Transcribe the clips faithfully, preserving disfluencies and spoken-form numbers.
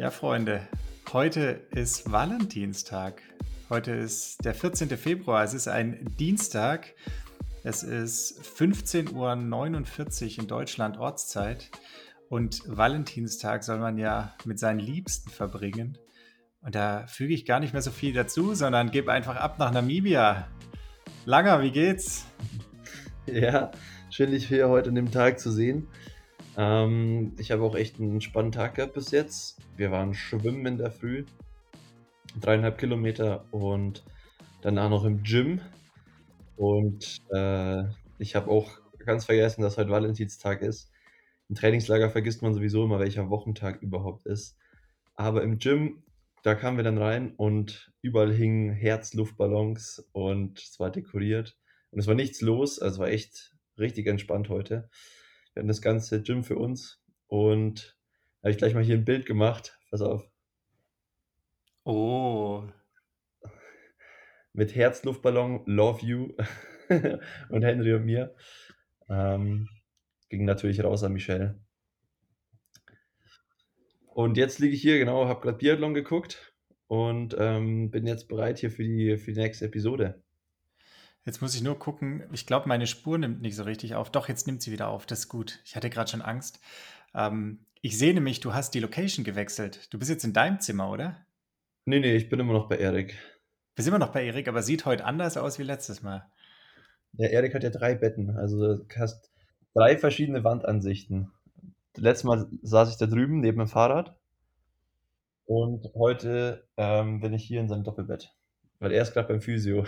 Ja, Freunde, heute ist Valentinstag. Heute ist der vierzehnte Februar, es ist ein Dienstag. Es ist fünfzehn Uhr neunundvierzig in Deutschland Ortszeit. Und Valentinstag soll man ja mit seinen Liebsten verbringen. Und da füge ich gar nicht mehr so viel dazu, sondern gebe einfach ab nach Namibia. Langer, wie geht's? Ja, schön, dich hier heute an dem Tag zu sehen. Ähm, ich habe auch echt einen spannenden Tag gehabt bis jetzt. Wir waren schwimmen in der Früh, dreieinhalb Kilometer und danach noch im Gym. Und äh, ich habe auch ganz vergessen, dass heute Valentinstag ist. Im Trainingslager vergisst man sowieso immer, welcher Wochentag überhaupt ist. Aber im Gym, da kamen wir dann rein und überall hingen Herzluftballons und es war dekoriert. Und es war nichts los, also es war echt richtig entspannt heute. Wir hatten das ganze Gym für uns und habe ich gleich mal hier ein Bild gemacht. Pass auf. Oh. Mit Herzluftballon, Love You und Henry und mir. Ähm, ging natürlich raus an Michelle. Und jetzt liege ich hier, genau, habe gerade Biathlon geguckt und ähm, bin jetzt bereit hier für die, für die nächste Episode. Jetzt muss ich nur gucken, ich glaube, meine Spur nimmt nicht so richtig auf. Doch, jetzt nimmt sie wieder auf, das ist gut. Ich hatte gerade schon Angst. Ähm, ich sehne mich, du hast die Location gewechselt. Du bist jetzt in deinem Zimmer, oder? Nee, nee, ich bin immer noch bei Erik. Du bist immer noch bei Erik, aber sieht heute anders aus wie letztes Mal. Ja, Erik hat ja drei Betten, also du hast drei verschiedene Wandansichten. Letztes Mal saß ich da drüben neben dem Fahrrad und heute ähm, bin ich hier in seinem Doppelbett, weil er ist gerade beim Physio.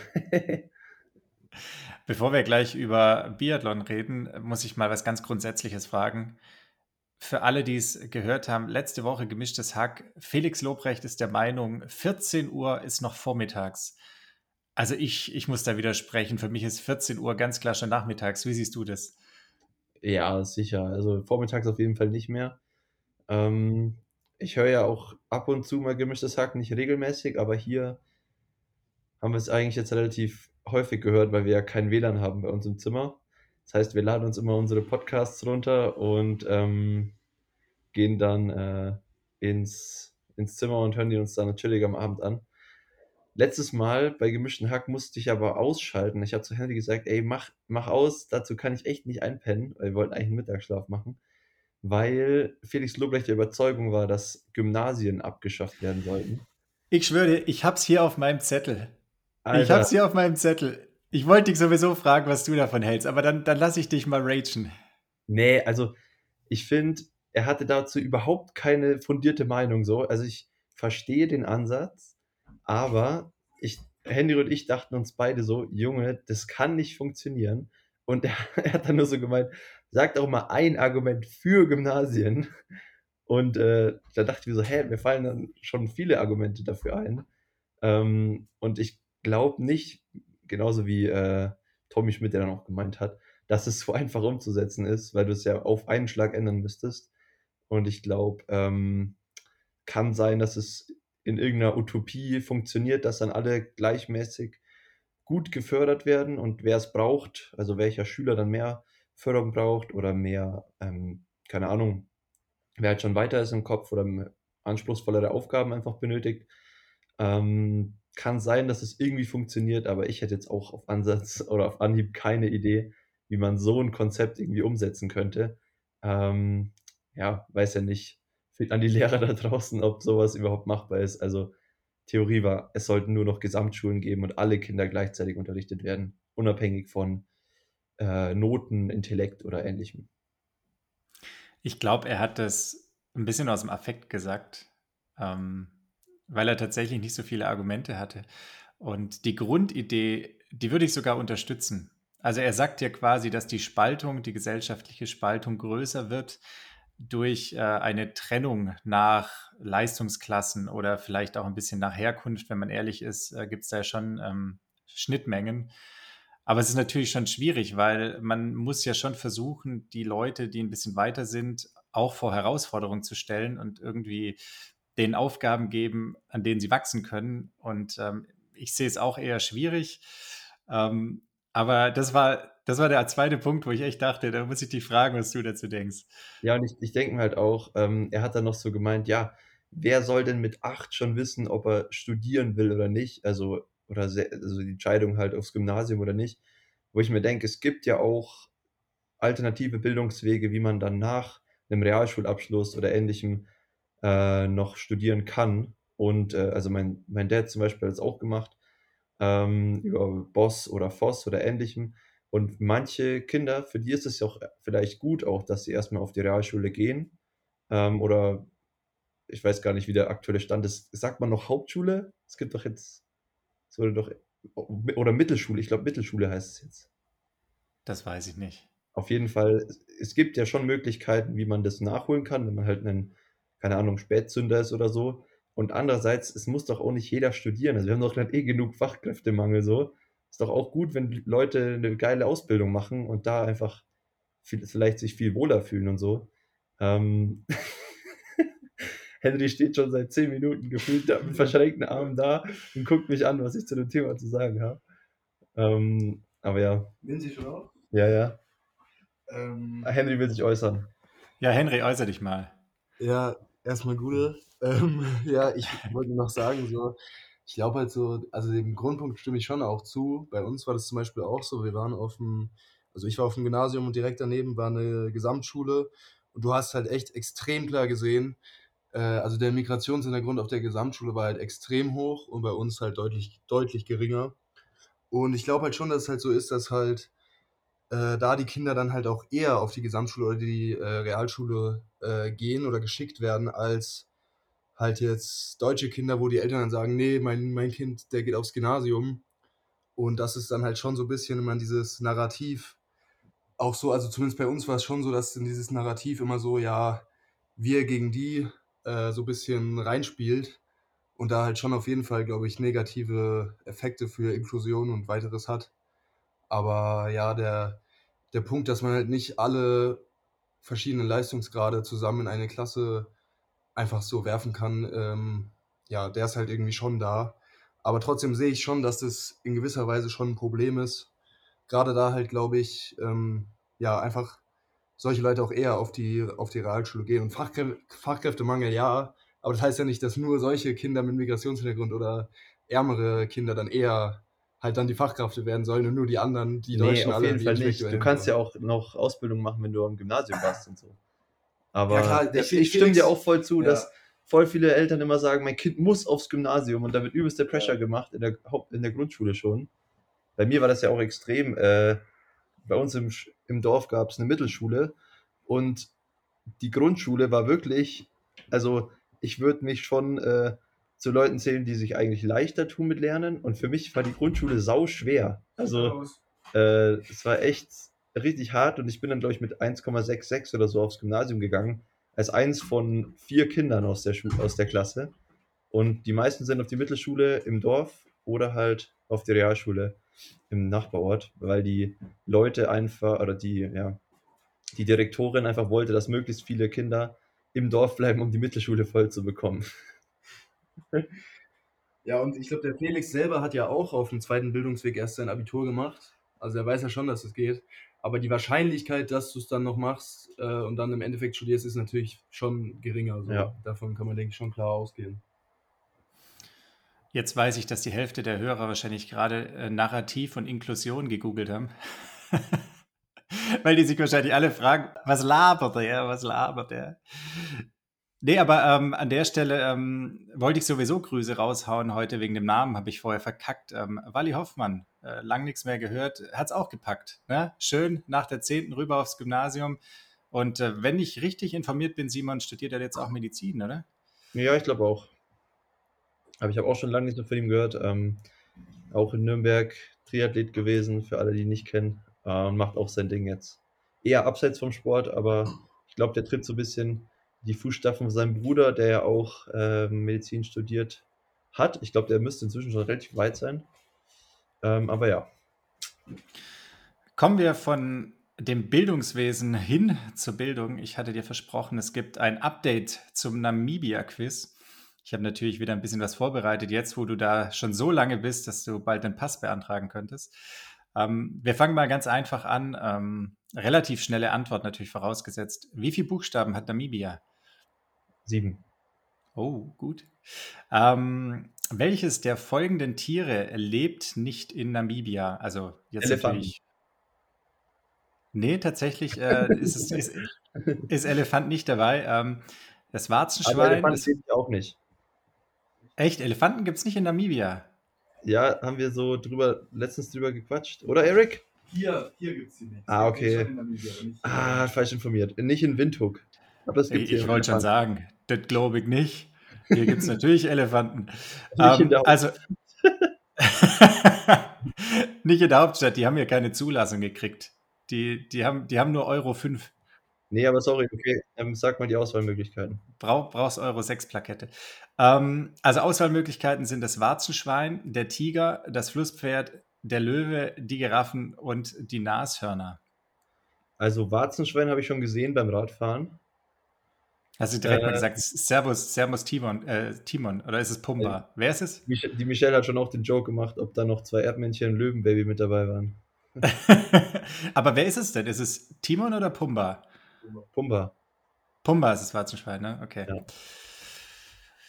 Bevor wir gleich über Biathlon reden, muss ich mal was ganz Grundsätzliches fragen. Für alle, die es gehört haben, letzte Woche Gemischtes Hack. Felix Lobrecht ist der Meinung, vierzehn Uhr ist noch vormittags. Also ich, ich muss da widersprechen. Für mich ist vierzehn Uhr ganz klar schon nachmittags. Wie siehst du das? Ja, sicher. Also vormittags auf jeden Fall nicht mehr. Ähm, ich höre ja auch ab und zu mal Gemischtes Hack, nicht regelmäßig, aber hier haben wir es eigentlich jetzt relativ häufig gehört, weil wir ja kein W L A N haben bei uns im Zimmer. Das heißt, wir laden uns immer unsere Podcasts runter und ähm, gehen dann äh, ins, ins Zimmer und hören die uns dann chillig am Abend an. Letztes Mal bei Gemischten Hack musste ich aber ausschalten. Ich habe zu Henry gesagt, ey, mach, mach aus, dazu kann ich echt nicht einpennen, weil wir wollten eigentlich einen Mittagsschlaf machen, weil Felix Lobrecht der Überzeugung war, dass Gymnasien abgeschafft werden sollten. Ich schwöre, ich hab's hier auf meinem Zettel. Alter. Ich hab's hier auf meinem Zettel. Ich wollte dich sowieso fragen, was du davon hältst, aber dann, dann lasse ich dich mal ragen. Nee, also ich finde, er hatte dazu überhaupt keine fundierte Meinung. So. Also ich verstehe den Ansatz, aber ich, Henry und ich dachten uns beide so, Junge, das kann nicht funktionieren. Und er, er hat dann nur so gemeint, sagt auch mal ein Argument für Gymnasien. Und äh, da dachte ich mir so, hä, mir fallen dann schon viele Argumente dafür ein. Ähm, und ich glaube nicht, genauso wie äh, Tommy Schmidt, der dann auch gemeint hat, dass es so einfach umzusetzen ist, weil du es ja auf einen Schlag ändern müsstest. Und ich glaube, ähm, kann sein, dass es in irgendeiner Utopie funktioniert, dass dann alle gleichmäßig gut gefördert werden und wer es braucht, also welcher Schüler dann mehr Förderung braucht oder mehr, ähm, keine Ahnung, wer halt schon weiter ist im Kopf oder anspruchsvollere Aufgaben einfach benötigt. Ähm, kann sein, dass es irgendwie funktioniert, aber ich hätte jetzt auch auf Ansatz oder auf Anhieb keine Idee, wie man so ein Konzept irgendwie umsetzen könnte. Ähm, ja, weiß ja nicht. Fehlt an die Lehrer da draußen, ob sowas überhaupt machbar ist. Also Theorie war, es sollten nur noch Gesamtschulen geben und alle Kinder gleichzeitig unterrichtet werden, unabhängig von äh, Noten, Intellekt oder Ähnlichem. Ich glaube, er hat das ein bisschen aus dem Affekt gesagt, ähm, weil er tatsächlich nicht so viele Argumente hatte. Und die Grundidee, die würde ich sogar unterstützen. Also er sagt ja quasi, dass die Spaltung, die gesellschaftliche Spaltung größer wird durch äh, eine Trennung nach Leistungsklassen oder vielleicht auch ein bisschen nach Herkunft. Wenn man ehrlich ist, äh, gibt es da schon ähm, Schnittmengen. Aber es ist natürlich schon schwierig, weil man muss ja schon versuchen, die Leute, die ein bisschen weiter sind, auch vor Herausforderungen zu stellen und irgendwie denen Aufgaben geben, an denen sie wachsen können. Und ähm, ich sehe es auch eher schwierig. Ähm, aber das war das war der zweite Punkt, wo ich echt dachte, da muss ich dich fragen, was du dazu denkst. Ja, und ich, ich denke mir halt auch, ähm, er hat dann noch so gemeint, ja, wer soll denn mit acht schon wissen, ob er studieren will oder nicht, also, oder sehr, also die Entscheidung halt aufs Gymnasium oder nicht, wo ich mir denke, es gibt ja auch alternative Bildungswege, wie man dann nach einem Realschulabschluss oder ähnlichem äh, noch studieren kann. Und äh, also mein, mein Dad zum Beispiel hat es auch gemacht, ähm, über Boss oder F O S oder ähnlichem. Und manche Kinder, für die ist es ja auch vielleicht gut auch, dass sie erstmal auf die Realschule gehen, ähm, oder ich weiß gar nicht, wie der aktuelle Stand ist. Sagt man noch Hauptschule? Es gibt doch jetzt, es wurde doch, oder Mittelschule, ich glaube Mittelschule heißt es jetzt. Das weiß ich nicht. Auf jeden Fall, es gibt ja schon Möglichkeiten, wie man das nachholen kann, wenn man halt einen, keine Ahnung, Spätzünder ist oder so. Und andererseits, es muss doch auch nicht jeder studieren. Also wir haben doch gerade eh genug Fachkräftemangel so. Ist doch auch gut, wenn Leute eine geile Ausbildung machen und da einfach viel, vielleicht sich viel wohler fühlen und so. Ähm... Henry steht schon seit zehn Minuten gefühlt mit verschränkten Armen da und guckt mich an, was ich zu dem Thema zu sagen habe. Ähm, aber ja. Nehmen Sie schon auf? Ja, ja. Ähm, Henry will sich äußern. Ja, Henry, äußer dich mal. Ja, erstmal Gute. Ähm, ja, ich wollte noch sagen, so, ich glaube halt so, also dem Grundpunkt stimme ich schon auch zu. Bei uns war das zum Beispiel auch so, wir waren auf dem, also ich war auf dem Gymnasium und direkt daneben war eine Gesamtschule und du hast halt echt extrem klar gesehen, also der Migrationshintergrund auf der Gesamtschule war halt extrem hoch und bei uns halt deutlich, deutlich geringer. Und ich glaube halt schon, dass es halt so ist, dass halt äh, da die Kinder dann halt auch eher auf die Gesamtschule oder die äh, Realschule äh, gehen oder geschickt werden, als halt jetzt deutsche Kinder, wo die Eltern dann sagen, nee, mein, mein Kind, der geht aufs Gymnasium. Und das ist dann halt schon so ein bisschen immer dieses Narrativ, auch so, also zumindest bei uns war es schon so, dass in dieses Narrativ immer so, ja, wir gegen die, so ein bisschen reinspielt und da halt schon auf jeden Fall, glaube ich, negative Effekte für Inklusion und weiteres hat. Aber ja, der, der Punkt, dass man halt nicht alle verschiedenen Leistungsgrade zusammen in eine Klasse einfach so werfen kann, ähm, ja, der ist halt irgendwie schon da. Aber trotzdem sehe ich schon, dass das in gewisser Weise schon ein Problem ist. Gerade da halt, glaube ich, ähm, ja, einfach solche Leute auch eher auf die, auf die Realschule gehen. Und Fachkrä- Fachkräftemangel, ja, aber das heißt ja nicht, dass nur solche Kinder mit Migrationshintergrund oder ärmere Kinder dann eher halt dann die Fachkräfte werden sollen und nur die anderen, die nee, Deutschen alle... auf jeden Fall nicht. Du kannst ja auch noch Ausbildung machen, wenn du am Gymnasium warst und so. Aber ja, klar, der, ich, ich stimme dir auch voll zu, ja, dass voll viele Eltern immer sagen, mein Kind muss aufs Gymnasium und da wird übelst der Pressure gemacht, in der, in der Grundschule schon. Bei mir war das ja auch extrem... Äh, bei uns im, im Dorf gab es eine Mittelschule und die Grundschule war wirklich, also ich würde mich schon äh, zu Leuten zählen, die sich eigentlich leichter tun mit Lernen und für mich war die Grundschule sau schwer. Also äh, es war echt richtig hart und ich bin dann, glaube ich, mit eins Komma sechsundsechzig oder so aufs Gymnasium gegangen, als eins von vier Kindern aus der, Schu- aus der Klasse und die meisten sind auf die Mittelschule im Dorf oder halt auf die Realschule im Nachbarort, weil die Leute einfach, oder die, ja, die Direktorin einfach wollte, dass möglichst viele Kinder im Dorf bleiben, um die Mittelschule voll zu bekommen. Ja, und ich glaube, der Felix selber hat ja auch auf dem zweiten Bildungsweg erst sein Abitur gemacht. Also er weiß ja schon, dass es geht. Aber die Wahrscheinlichkeit, dass du es dann noch machst äh, und dann im Endeffekt studierst, ist natürlich schon geringer. So. Ja. Davon kann man, denke ich, schon klar ausgehen. Jetzt weiß ich, dass die Hälfte der Hörer wahrscheinlich gerade äh, Narrativ und Inklusion gegoogelt haben. Weil die sich wahrscheinlich alle fragen, was labert der, was labert der? Nee, aber ähm, an der Stelle ähm, wollte ich sowieso Grüße raushauen heute wegen dem Namen, habe ich vorher verkackt. Ähm, Wally Hoffmann, äh, lang nichts mehr gehört, hat es auch gepackt. Ne? Schön nach der zehnten rüber aufs Gymnasium. Und äh, wenn ich richtig informiert bin, Simon, studiert er jetzt auch Medizin, oder? Ja, ich glaube auch. Aber ich habe auch schon lange nichts mehr von ihm gehört. Ähm, auch in Nürnberg Triathlet gewesen, für alle, die ihn nicht kennen. Äh, und macht auch sein Ding jetzt. Eher abseits vom Sport, aber ich glaube, der tritt so ein bisschen die Fußstapfen von seinem Bruder, der ja auch äh, Medizin studiert hat. Ich glaube, der müsste inzwischen schon relativ weit sein. Ähm, aber ja. Kommen wir von dem Bildungswesen hin zur Bildung. Ich hatte dir versprochen, es gibt ein Update zum Namibia-Quiz. Ich habe natürlich wieder ein bisschen was vorbereitet, jetzt wo du da schon so lange bist, dass du bald den Pass beantragen könntest. Ähm, wir fangen mal ganz einfach an. Ähm, relativ schnelle Antwort natürlich vorausgesetzt. Wie viele Buchstaben hat Namibia? Sieben. Oh, gut. Ähm, welches der folgenden Tiere lebt nicht in Namibia? Also jetzt Elefanten. Natürlich. Nee, tatsächlich äh, ist, es, ist, ist Elefant nicht dabei. Ähm, das Warzenschwein. Aber Elefanten das, lebt ja auch nicht. Echt? Elefanten gibt es nicht in Namibia? Ja, haben wir so drüber letztens drüber gequatscht. Oder, Erik? Hier, hier gibt es sie nicht. Ah, okay. In Namibia, nicht ah, falsch informiert. Nicht in Windhoek. Aber es gibt ich ich wollte schon sagen, das glaube ich nicht. Hier gibt es natürlich Elefanten. Ähm, also nicht in der Hauptstadt, die haben ja keine Zulassung gekriegt. Die, die, haben, die haben nur Euro fünf. Nee, aber sorry, okay, ähm, sag mal die Auswahlmöglichkeiten. Brauch, brauchst Euro sechs Plakette. Ähm, also Auswahlmöglichkeiten sind das Warzenschwein, der Tiger, das Flusspferd, der Löwe, die Giraffen und die Nashörner. Also Warzenschwein habe ich schon gesehen beim Radfahren. Hast du direkt äh, mal gesagt, Servus, Servus Timon, äh, Timon, oder ist es Pumba? Äh, Wer ist es? Die Michelle hat schon auch den Joke gemacht, ob da noch zwei Erdmännchen und Löwenbaby mit dabei waren. Aber wer ist es denn? Ist es Timon oder Pumba? Pumba. Pumba ist es Warzenschwein, ne? Okay.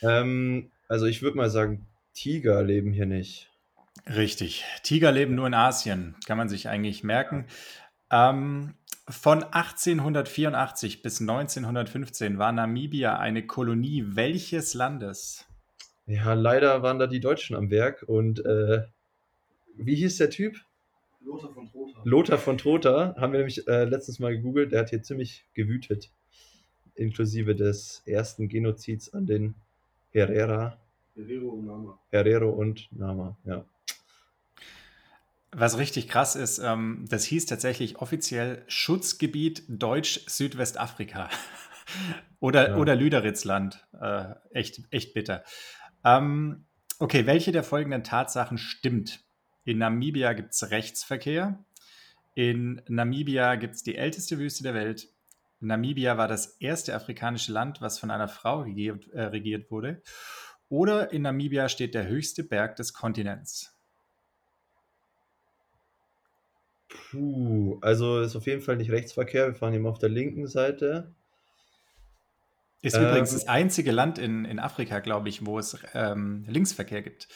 Ja. Ähm, also ich würde mal sagen, Tiger leben hier nicht. Richtig. Tiger leben nur in Asien. Kann man sich eigentlich merken. Ähm, von achtzehnhundertvierundachtzig bis neunzehnhundertfünfzehn war Namibia eine Kolonie welches Landes? Ja, leider waren da die Deutschen am Werk. Und äh, wie hieß der Typ? Lothar von Trotha. Lothar von Trotha haben wir nämlich äh, letztens mal gegoogelt. Der hat hier ziemlich gewütet, inklusive des ersten Genozids an den Herero. Herero und Nama. Herero und Nama, ja. Was richtig krass ist, ähm, das hieß tatsächlich offiziell Schutzgebiet Deutsch-Südwestafrika oder, ja. oder Lüderitz-Land. Äh, echt, echt bitter. Ähm, okay, welche der folgenden Tatsachen stimmt? In Namibia gibt es Rechtsverkehr. In Namibia gibt es die älteste Wüste der Welt. Namibia war das erste afrikanische Land, was von einer Frau regiert, äh, regiert wurde. Oder in Namibia steht der höchste Berg des Kontinents. Puh, also ist auf jeden Fall nicht Rechtsverkehr. Wir fahren immer auf der linken Seite. Ist ähm, übrigens das einzige Land in, in Afrika, glaube ich, wo es ähm, Linksverkehr gibt.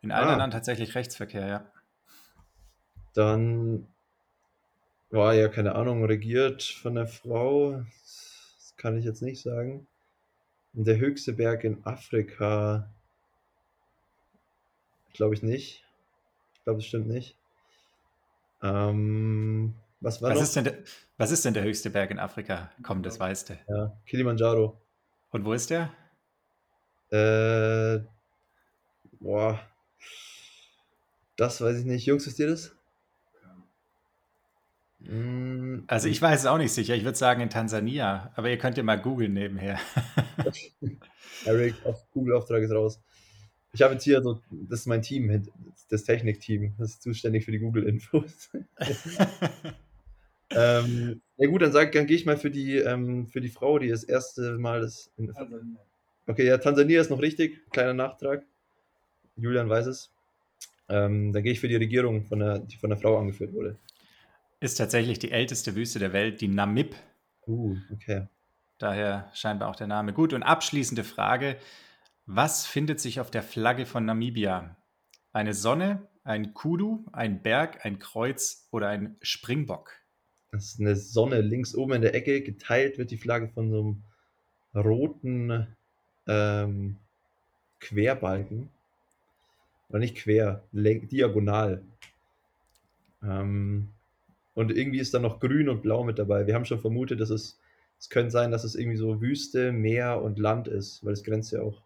In allen ah. anderen tatsächlich Rechtsverkehr, ja. Dann war ja, keine Ahnung, regiert von der Frau. Das kann ich jetzt nicht sagen. Und der höchste Berg in Afrika, glaube ich nicht. Ich glaube, es stimmt nicht. Ähm, was war was noch? Ist denn der, was ist denn der höchste Berg in Afrika? Komm, das weißt du. Ja, Kilimanjaro. Und wo ist der? Äh, boah, das weiß ich nicht. Jungs, wisst ihr das? Also ich weiß es auch nicht sicher. Ich würde sagen in Tansania. Aber ihr könnt ja mal googeln nebenher. Eric, auf Google-Auftrag ist raus. Ich habe jetzt hier so, das ist mein Team, das Technik-Team. Das ist zuständig für die Google-Infos. ähm, ja gut, dann, dann gehe ich mal für die, ähm, für die Frau, die das erste Mal das... In Tansania. Okay, ja, Tansania ist noch richtig. Kleiner Nachtrag. Julian weiß es. Ähm, dann gehe ich für die Regierung, von der, die von der Frau angeführt wurde. Ist tatsächlich die älteste Wüste der Welt, die Namib. Uh, okay. Daher scheinbar auch der Name. Gut, und abschließende Frage. Was findet sich auf der Flagge von Namibia? Eine Sonne, ein Kudu, ein Berg, ein Kreuz oder ein Springbock? Das ist eine Sonne links oben in der Ecke. Geteilt wird die Flagge von so einem roten ähm, Querbalken. Oder nicht quer, diagonal. Ähm... Und irgendwie ist da noch Grün und Blau mit dabei. Wir haben schon vermutet, dass es, es könnte sein, dass es irgendwie so Wüste, Meer und Land ist, weil es grenzt ja auch.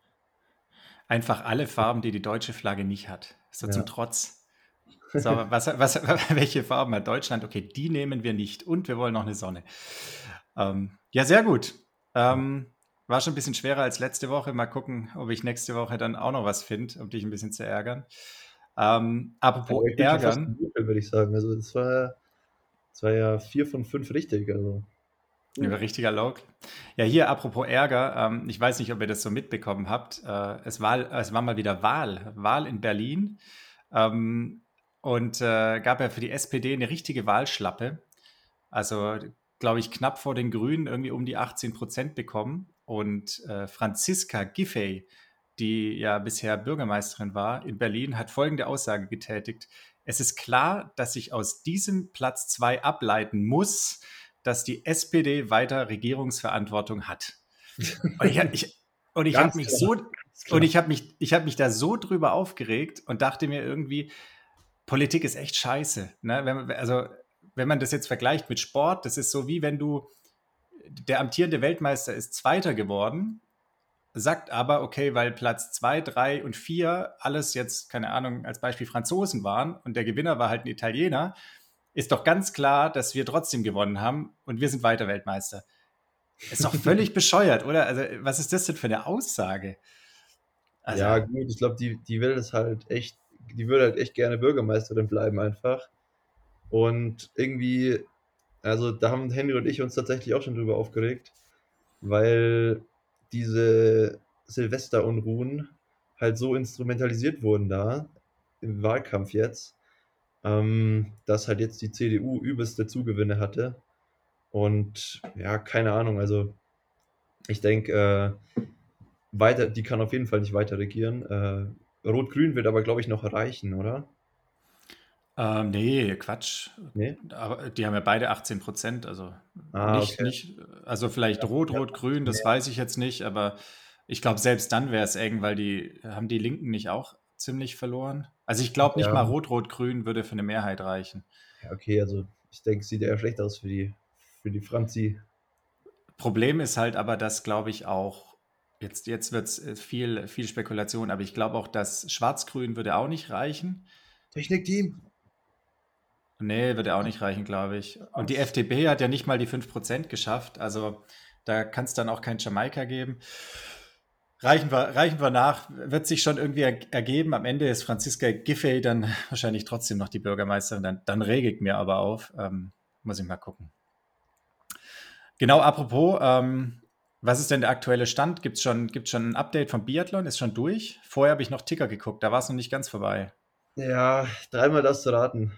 Einfach alle Farben, die die deutsche Flagge nicht hat. So ja. Zum Trotz. So, was, was, welche Farben hat Deutschland? Okay, die nehmen wir nicht. Und wir wollen noch eine Sonne. Ähm, ja, sehr gut. Ähm, war schon ein bisschen schwerer als letzte Woche. Mal gucken, ob ich nächste Woche dann auch noch was finde, um dich ein bisschen zu ärgern. Ähm, apropos ja, ärgern. Dunkel, würde ich sagen. Also das war... Das war ja vier von fünf richtig. Also. Ja, richtiger Lauk. Ja, hier apropos Ärger. Ähm, ich weiß nicht, ob ihr das so mitbekommen habt. Äh, es, war, es war mal wieder Wahl. Wahl in Berlin. Ähm, und äh, gab ja für die S P D eine richtige Wahlschlappe. Also, glaube ich, knapp vor den Grünen irgendwie um die achtzehn Prozent bekommen. Und äh, Franziska Giffey, die ja bisher Bürgermeisterin war in Berlin, hat folgende Aussage getätigt: Es ist klar, dass ich aus diesem Platz zwei ableiten muss, dass die S P D weiter Regierungsverantwortung hat. Und ich, ich, und ich habe mich so und ich habe mich ich habe mich da so drüber aufgeregt und dachte mir irgendwie, Politik ist echt scheiße, ne? Wenn man, also wenn man das jetzt vergleicht mit Sport, das ist so, wie wenn du, der amtierende Weltmeister ist Zweiter geworden, sagt aber, okay, weil Platz zwei, drei und vier alles jetzt, keine Ahnung, als Beispiel Franzosen waren und der Gewinner war halt ein Italiener, ist doch ganz klar, dass wir trotzdem gewonnen haben und wir sind weiter Weltmeister. Ist doch völlig bescheuert, oder? Also was ist das denn für eine Aussage? Also, ja gut, ich glaube, die, die will das halt echt, die würde halt echt gerne Bürgermeisterin bleiben einfach. Und irgendwie, also da haben Henry und ich uns tatsächlich auch schon drüber aufgeregt, weil diese Silvesterunruhen halt so instrumentalisiert wurden da im Wahlkampf jetzt, ähm, dass halt jetzt die C D U übelste Zugewinne hatte. Und ja, keine Ahnung, also ich denke, äh, weiter, die kann auf jeden Fall nicht weiter regieren. Äh, Rot-Grün wird aber, glaube ich, noch reichen, oder? Ähm, nee, Quatsch. Nee? Aber die haben ja beide achtzehn Prozent, also ah, nicht, okay. nicht, also vielleicht ja, Rot, ja. Rot-Grün, das ja. weiß ich jetzt nicht, aber ich glaube, selbst dann wäre es eng, weil die haben die Linken nicht auch ziemlich verloren. Also ich glaube, nicht ja. mal Rot-Rot-Grün würde für eine Mehrheit reichen. Ja, okay, also ich denke, sieht eher schlecht aus für die, für die Franzi. Problem ist halt aber, dass, glaube ich, auch, jetzt, jetzt wird es viel, viel Spekulation, aber ich glaube auch, dass Schwarz-Grün würde auch nicht reichen. Technik-Team. Nee, wird ja auch nicht reichen, glaube ich. Und die F D P hat ja nicht mal die fünf Prozent geschafft. Also da kann es dann auch kein Jamaika geben. Reichen wir, reichen wir nach. Wird sich schon irgendwie ergeben. Am Ende ist Franziska Giffey dann wahrscheinlich trotzdem noch die Bürgermeisterin. Dann, dann regelt mir aber auf. Ähm, muss ich mal gucken. Genau, apropos, ähm, was ist denn der aktuelle Stand? Gibt es schon, gibt's schon ein Update vom Biathlon? Ist schon durch? Vorher habe ich noch Ticker geguckt. Da war es noch nicht ganz vorbei. Ja, dreimal darfst du raten.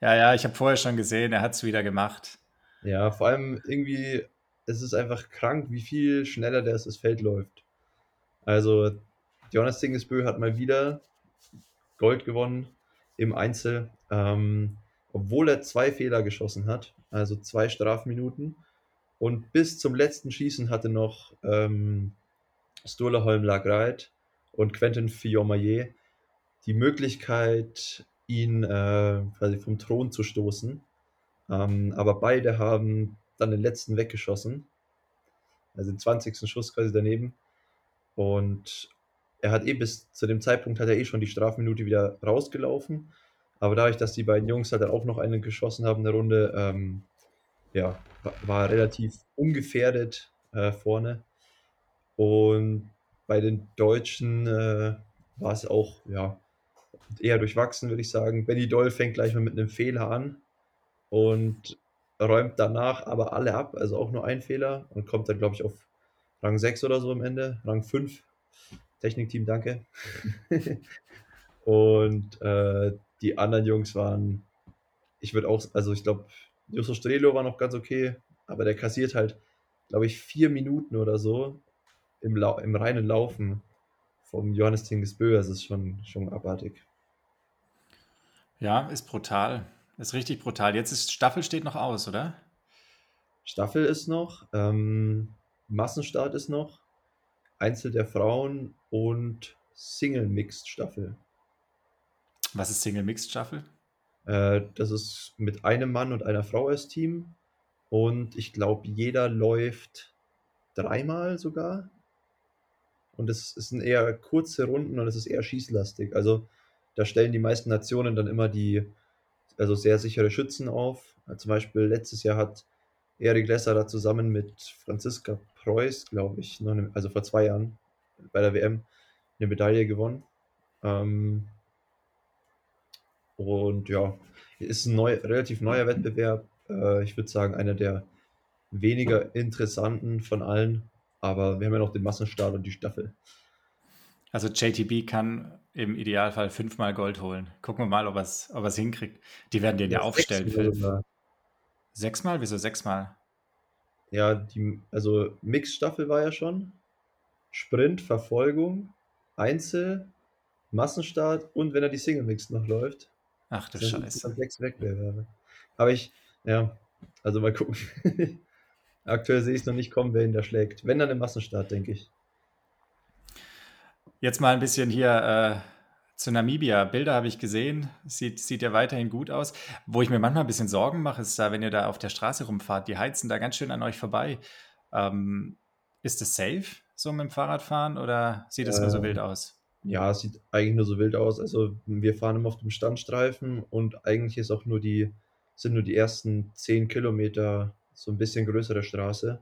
Ja, ja, ich habe vorher schon gesehen, er hat es wieder gemacht. Ja, vor allem irgendwie, es ist einfach krank, wie viel schneller der das Feld läuft. Also, Jonas Thingnes Bø hat mal wieder Gold gewonnen im Einzel, ähm, obwohl er zwei Fehler geschossen hat, also zwei Strafminuten. Und bis zum letzten Schießen hatte noch ähm, Sturla Holm Lægreid und Quentin Fillon-Maillet die Möglichkeit, ihn äh, quasi vom Thron zu stoßen. Ähm, aber beide haben dann den letzten weggeschossen. Also den zwanzigsten Schuss quasi daneben. Und er hat eh bis zu dem Zeitpunkt hat er eh schon die Strafminute wieder rausgelaufen. Aber dadurch, dass die beiden Jungs halt dann auch noch einen geschossen haben in der Runde, ähm, ja, war relativ ungefährdet äh, vorne. Und bei den Deutschen äh, war es auch, ja, eher durchwachsen, würde ich sagen. Benny Doll fängt gleich mal mit einem Fehler an und räumt danach aber alle ab, also auch nur ein Fehler und kommt dann, glaube ich, auf Rang sechs oder so am Ende, Rang fünf. Technikteam, danke. Und äh, die anderen Jungs waren, ich würde auch, also ich glaube, Jusser Strelo war noch ganz okay, aber der kassiert halt, glaube ich, vier Minuten oder so im, Lau- im reinen Laufen vom Johannes Tinkes Böger. Das ist schon, schon abartig. Ja, ist brutal. Ist richtig brutal. Jetzt ist Staffel steht noch aus, oder? Staffel ist noch, ähm, Massenstart ist noch, Einzel der Frauen und Single-Mixed-Staffel. Was ist Single-Mixed-Staffel? Äh, das ist mit einem Mann und einer Frau als Team und ich glaube, jeder läuft dreimal sogar. Und es sind eher kurze Runden und es ist eher schießlastig. Also da stellen die meisten Nationen dann immer die, also sehr sichere Schützen auf. Zum Beispiel letztes Jahr hat Erik Lesser da zusammen mit Franziska Preuß, glaube ich, noch eine, also vor zwei Jahren bei der W M, eine Medaille gewonnen. Ähm und ja, ist ein neu, relativ neuer Wettbewerb. Äh, ich würde sagen, einer der weniger interessanten von allen. Aber wir haben ja noch den Massenstart und die Staffel. Also J T B kann im Idealfall fünfmal Gold holen. Gucken wir mal, ob er es ob er's hinkriegt. Die werden den ja, ja aufstellen. Sechsmal? Wieso sechsmal? Ja, die, also Mixstaffel war ja schon. Sprint, Verfolgung, Einzel, Massenstart und wenn er die Single-Mix noch läuft. Ach du Scheiße. Sechs Wettbewerbe. Aber ich, ja, also mal gucken. Aktuell sehe ich es noch nicht kommen, wer ihn da schlägt. Wenn, dann im Massenstart, denke ich. Jetzt mal ein bisschen hier äh, zu Namibia. Bilder habe ich gesehen. Sieht, sieht ja weiterhin gut aus. Wo ich mir manchmal ein bisschen Sorgen mache, ist da, wenn ihr da auf der Straße rumfahrt, die heizen da ganz schön an euch vorbei. Ähm, ist das safe, so mit dem Fahrradfahren, oder sieht das äh, nur so wild aus? Ja, es sieht eigentlich nur so wild aus. Also wir fahren immer auf dem Standstreifen und eigentlich ist auch nur die, sind nur die ersten zehn Kilometer so ein bisschen größere Straße.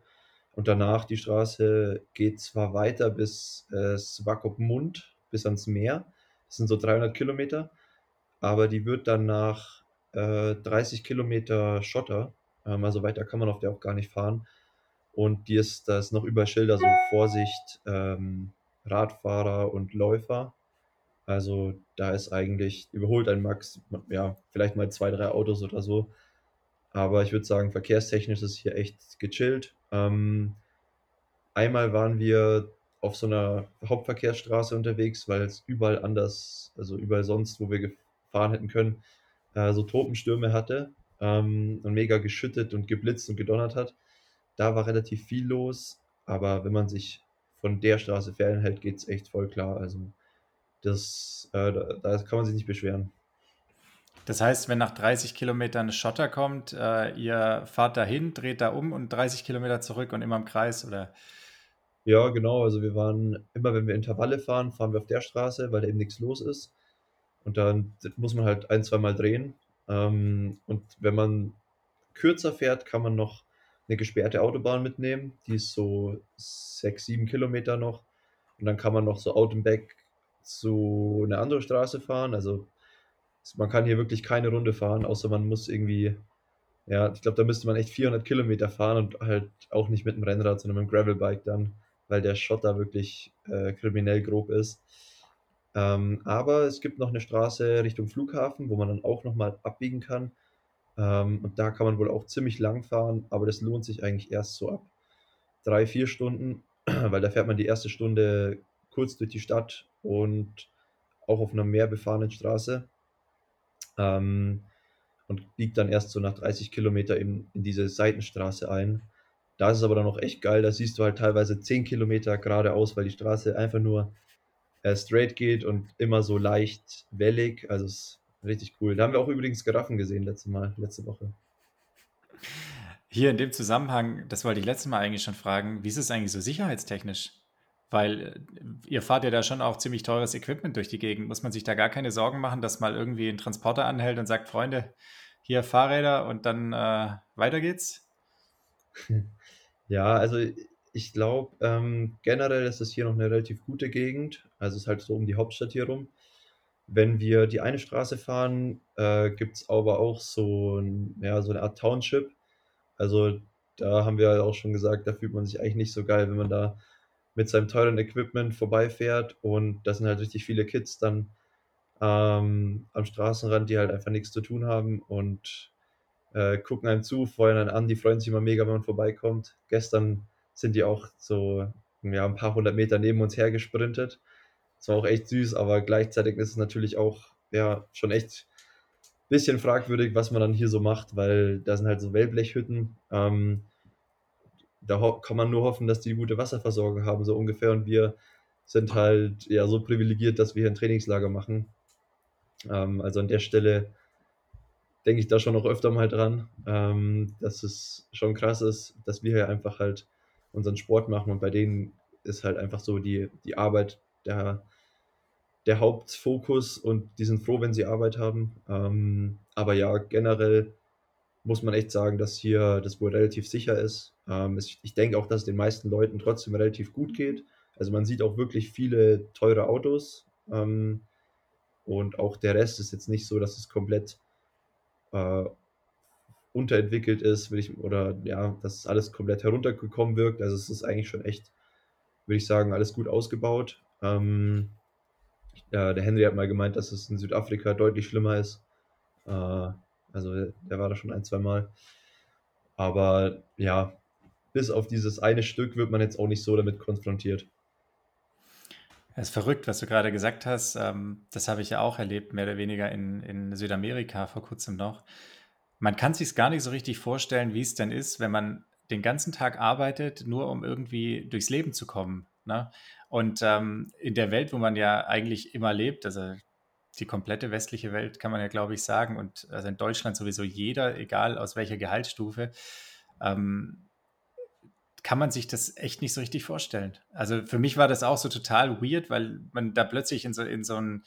Und danach, die Straße geht zwar weiter bis äh, Swakopmund, bis ans Meer. Das sind so dreihundert Kilometer. Aber die wird dann nach äh, dreißig Kilometer Schotter. Ähm, also weiter kann man auf der auch gar nicht fahren. Und die ist, da ist noch über Schilder so Vorsicht, ähm, Radfahrer und Läufer. Also da ist eigentlich, überholt ein Max, ja, vielleicht mal zwei, drei Autos oder so. Aber ich würde sagen, verkehrstechnisch ist hier echt gechillt. Ähm, einmal waren wir auf so einer Hauptverkehrsstraße unterwegs, weil es überall anders, also überall sonst, wo wir gefahren hätten können, äh, so Tropenstürme hatte ähm, und mega geschüttet und geblitzt und gedonnert hat. Da war relativ viel los, aber wenn man sich von der Straße fernhält, geht es echt voll klar. Also das, äh, da, da kann man sich nicht beschweren. Das heißt, wenn nach dreißig Kilometern Schotter kommt, äh, ihr fahrt dahin, dreht da um und dreißig Kilometer zurück und immer im Kreis, oder? Ja, genau. Also wir waren, immer wenn wir Intervalle fahren, fahren wir auf der Straße, weil da eben nichts los ist. Und dann muss man halt ein, zwei Mal drehen. Ähm, und wenn man kürzer fährt, kann man noch eine gesperrte Autobahn mitnehmen. Die ist so sechs, sieben Kilometer noch. Und dann kann man noch so out and back zu einer anderen Straße fahren, also man kann hier wirklich keine Runde fahren, außer man muss irgendwie, ja, ich glaube, da müsste man echt vierhundert Kilometer fahren und halt auch nicht mit dem Rennrad, sondern mit dem Gravelbike dann, weil der Schotter wirklich äh, kriminell grob ist. Ähm, aber es gibt noch eine Straße Richtung Flughafen, wo man dann auch nochmal abbiegen kann. Ähm, und da kann man wohl auch ziemlich lang fahren, aber das lohnt sich eigentlich erst so ab drei, vier Stunden, weil da fährt man die erste Stunde kurz durch die Stadt und auch auf einer mehr befahrenen Straße. Ähm, und biegt dann erst so nach dreißig Kilometer in, in diese Seitenstraße ein. Da ist es aber dann noch echt geil, da siehst du halt teilweise zehn Kilometer geradeaus, weil die Straße einfach nur äh, straight geht und immer so leicht wellig, also ist richtig cool. Da haben wir auch übrigens Giraffen gesehen letzte Mal, letzte Woche. Hier in dem Zusammenhang, das wollte ich letztes Mal eigentlich schon fragen, wie ist es eigentlich so sicherheitstechnisch? Weil ihr fahrt ja da schon auch ziemlich teures Equipment durch die Gegend. Muss man sich da gar keine Sorgen machen, dass mal irgendwie ein Transporter anhält und sagt, Freunde, hier Fahrräder und dann äh, weiter geht's? Ja, also ich glaube, ähm, generell ist das hier noch eine relativ gute Gegend. Also es ist halt so um die Hauptstadt hier rum. Wenn wir die eine Straße fahren, äh, gibt es aber auch so, ein, ja, so eine Art Township. Also da haben wir auch schon gesagt, da fühlt man sich eigentlich nicht so geil, wenn man da mit seinem teuren Equipment vorbeifährt und das sind halt richtig viele Kids dann ähm, am Straßenrand, die halt einfach nichts zu tun haben und äh, gucken einem zu, feuern einen an, die freuen sich immer mega, wenn man vorbeikommt. Gestern sind die auch so ja, ein paar hundert Meter neben uns her gesprintet. Das war auch echt süß, aber gleichzeitig ist es natürlich auch ja, schon echt ein bisschen fragwürdig, was man dann hier so macht, weil da sind halt so Wellblechhütten, ähm, da ho- kann man nur hoffen, dass die gute Wasserversorgung haben, so ungefähr. Und wir sind halt ja so privilegiert, dass wir hier ein Trainingslager machen. Ähm, also an der Stelle denke ich da schon noch öfter mal dran, ähm, dass es schon krass ist, dass wir hier einfach halt unseren Sport machen. Und bei denen ist halt einfach so die, die Arbeit der, der Hauptfokus. Und die sind froh, wenn sie Arbeit haben. Ähm, aber ja, generell muss man echt sagen, dass hier das wohl relativ sicher ist. Ähm, ich, ich denke auch, dass es den meisten Leuten trotzdem relativ gut geht. Also man sieht auch wirklich viele teure Autos ähm, und auch der Rest ist jetzt nicht so, dass es komplett äh, unterentwickelt ist, will ich, oder ja, dass alles komplett heruntergekommen wirkt. Also es ist eigentlich schon echt, würde ich sagen, alles gut ausgebaut. Ähm, äh, der Henry hat mal gemeint, dass es in Südafrika deutlich schlimmer ist. Äh, Also der war da schon ein, zwei Mal. Aber ja, bis auf dieses eine Stück wird man jetzt auch nicht so damit konfrontiert. Das ist verrückt, was du gerade gesagt hast. Das habe ich ja auch erlebt, mehr oder weniger in, in Südamerika vor kurzem noch. Man kann sich es gar nicht so richtig vorstellen, wie es denn ist, wenn man den ganzen Tag arbeitet, nur um irgendwie durchs Leben zu kommen. Ne? Und ähm, in der Welt, wo man ja eigentlich immer lebt, also die komplette westliche Welt, kann man ja, glaube ich, sagen, und also in Deutschland sowieso jeder, egal aus welcher Gehaltsstufe, ähm, kann man sich das echt nicht so richtig vorstellen. Also für mich war das auch so total weird, weil man da plötzlich in so, in so, ein,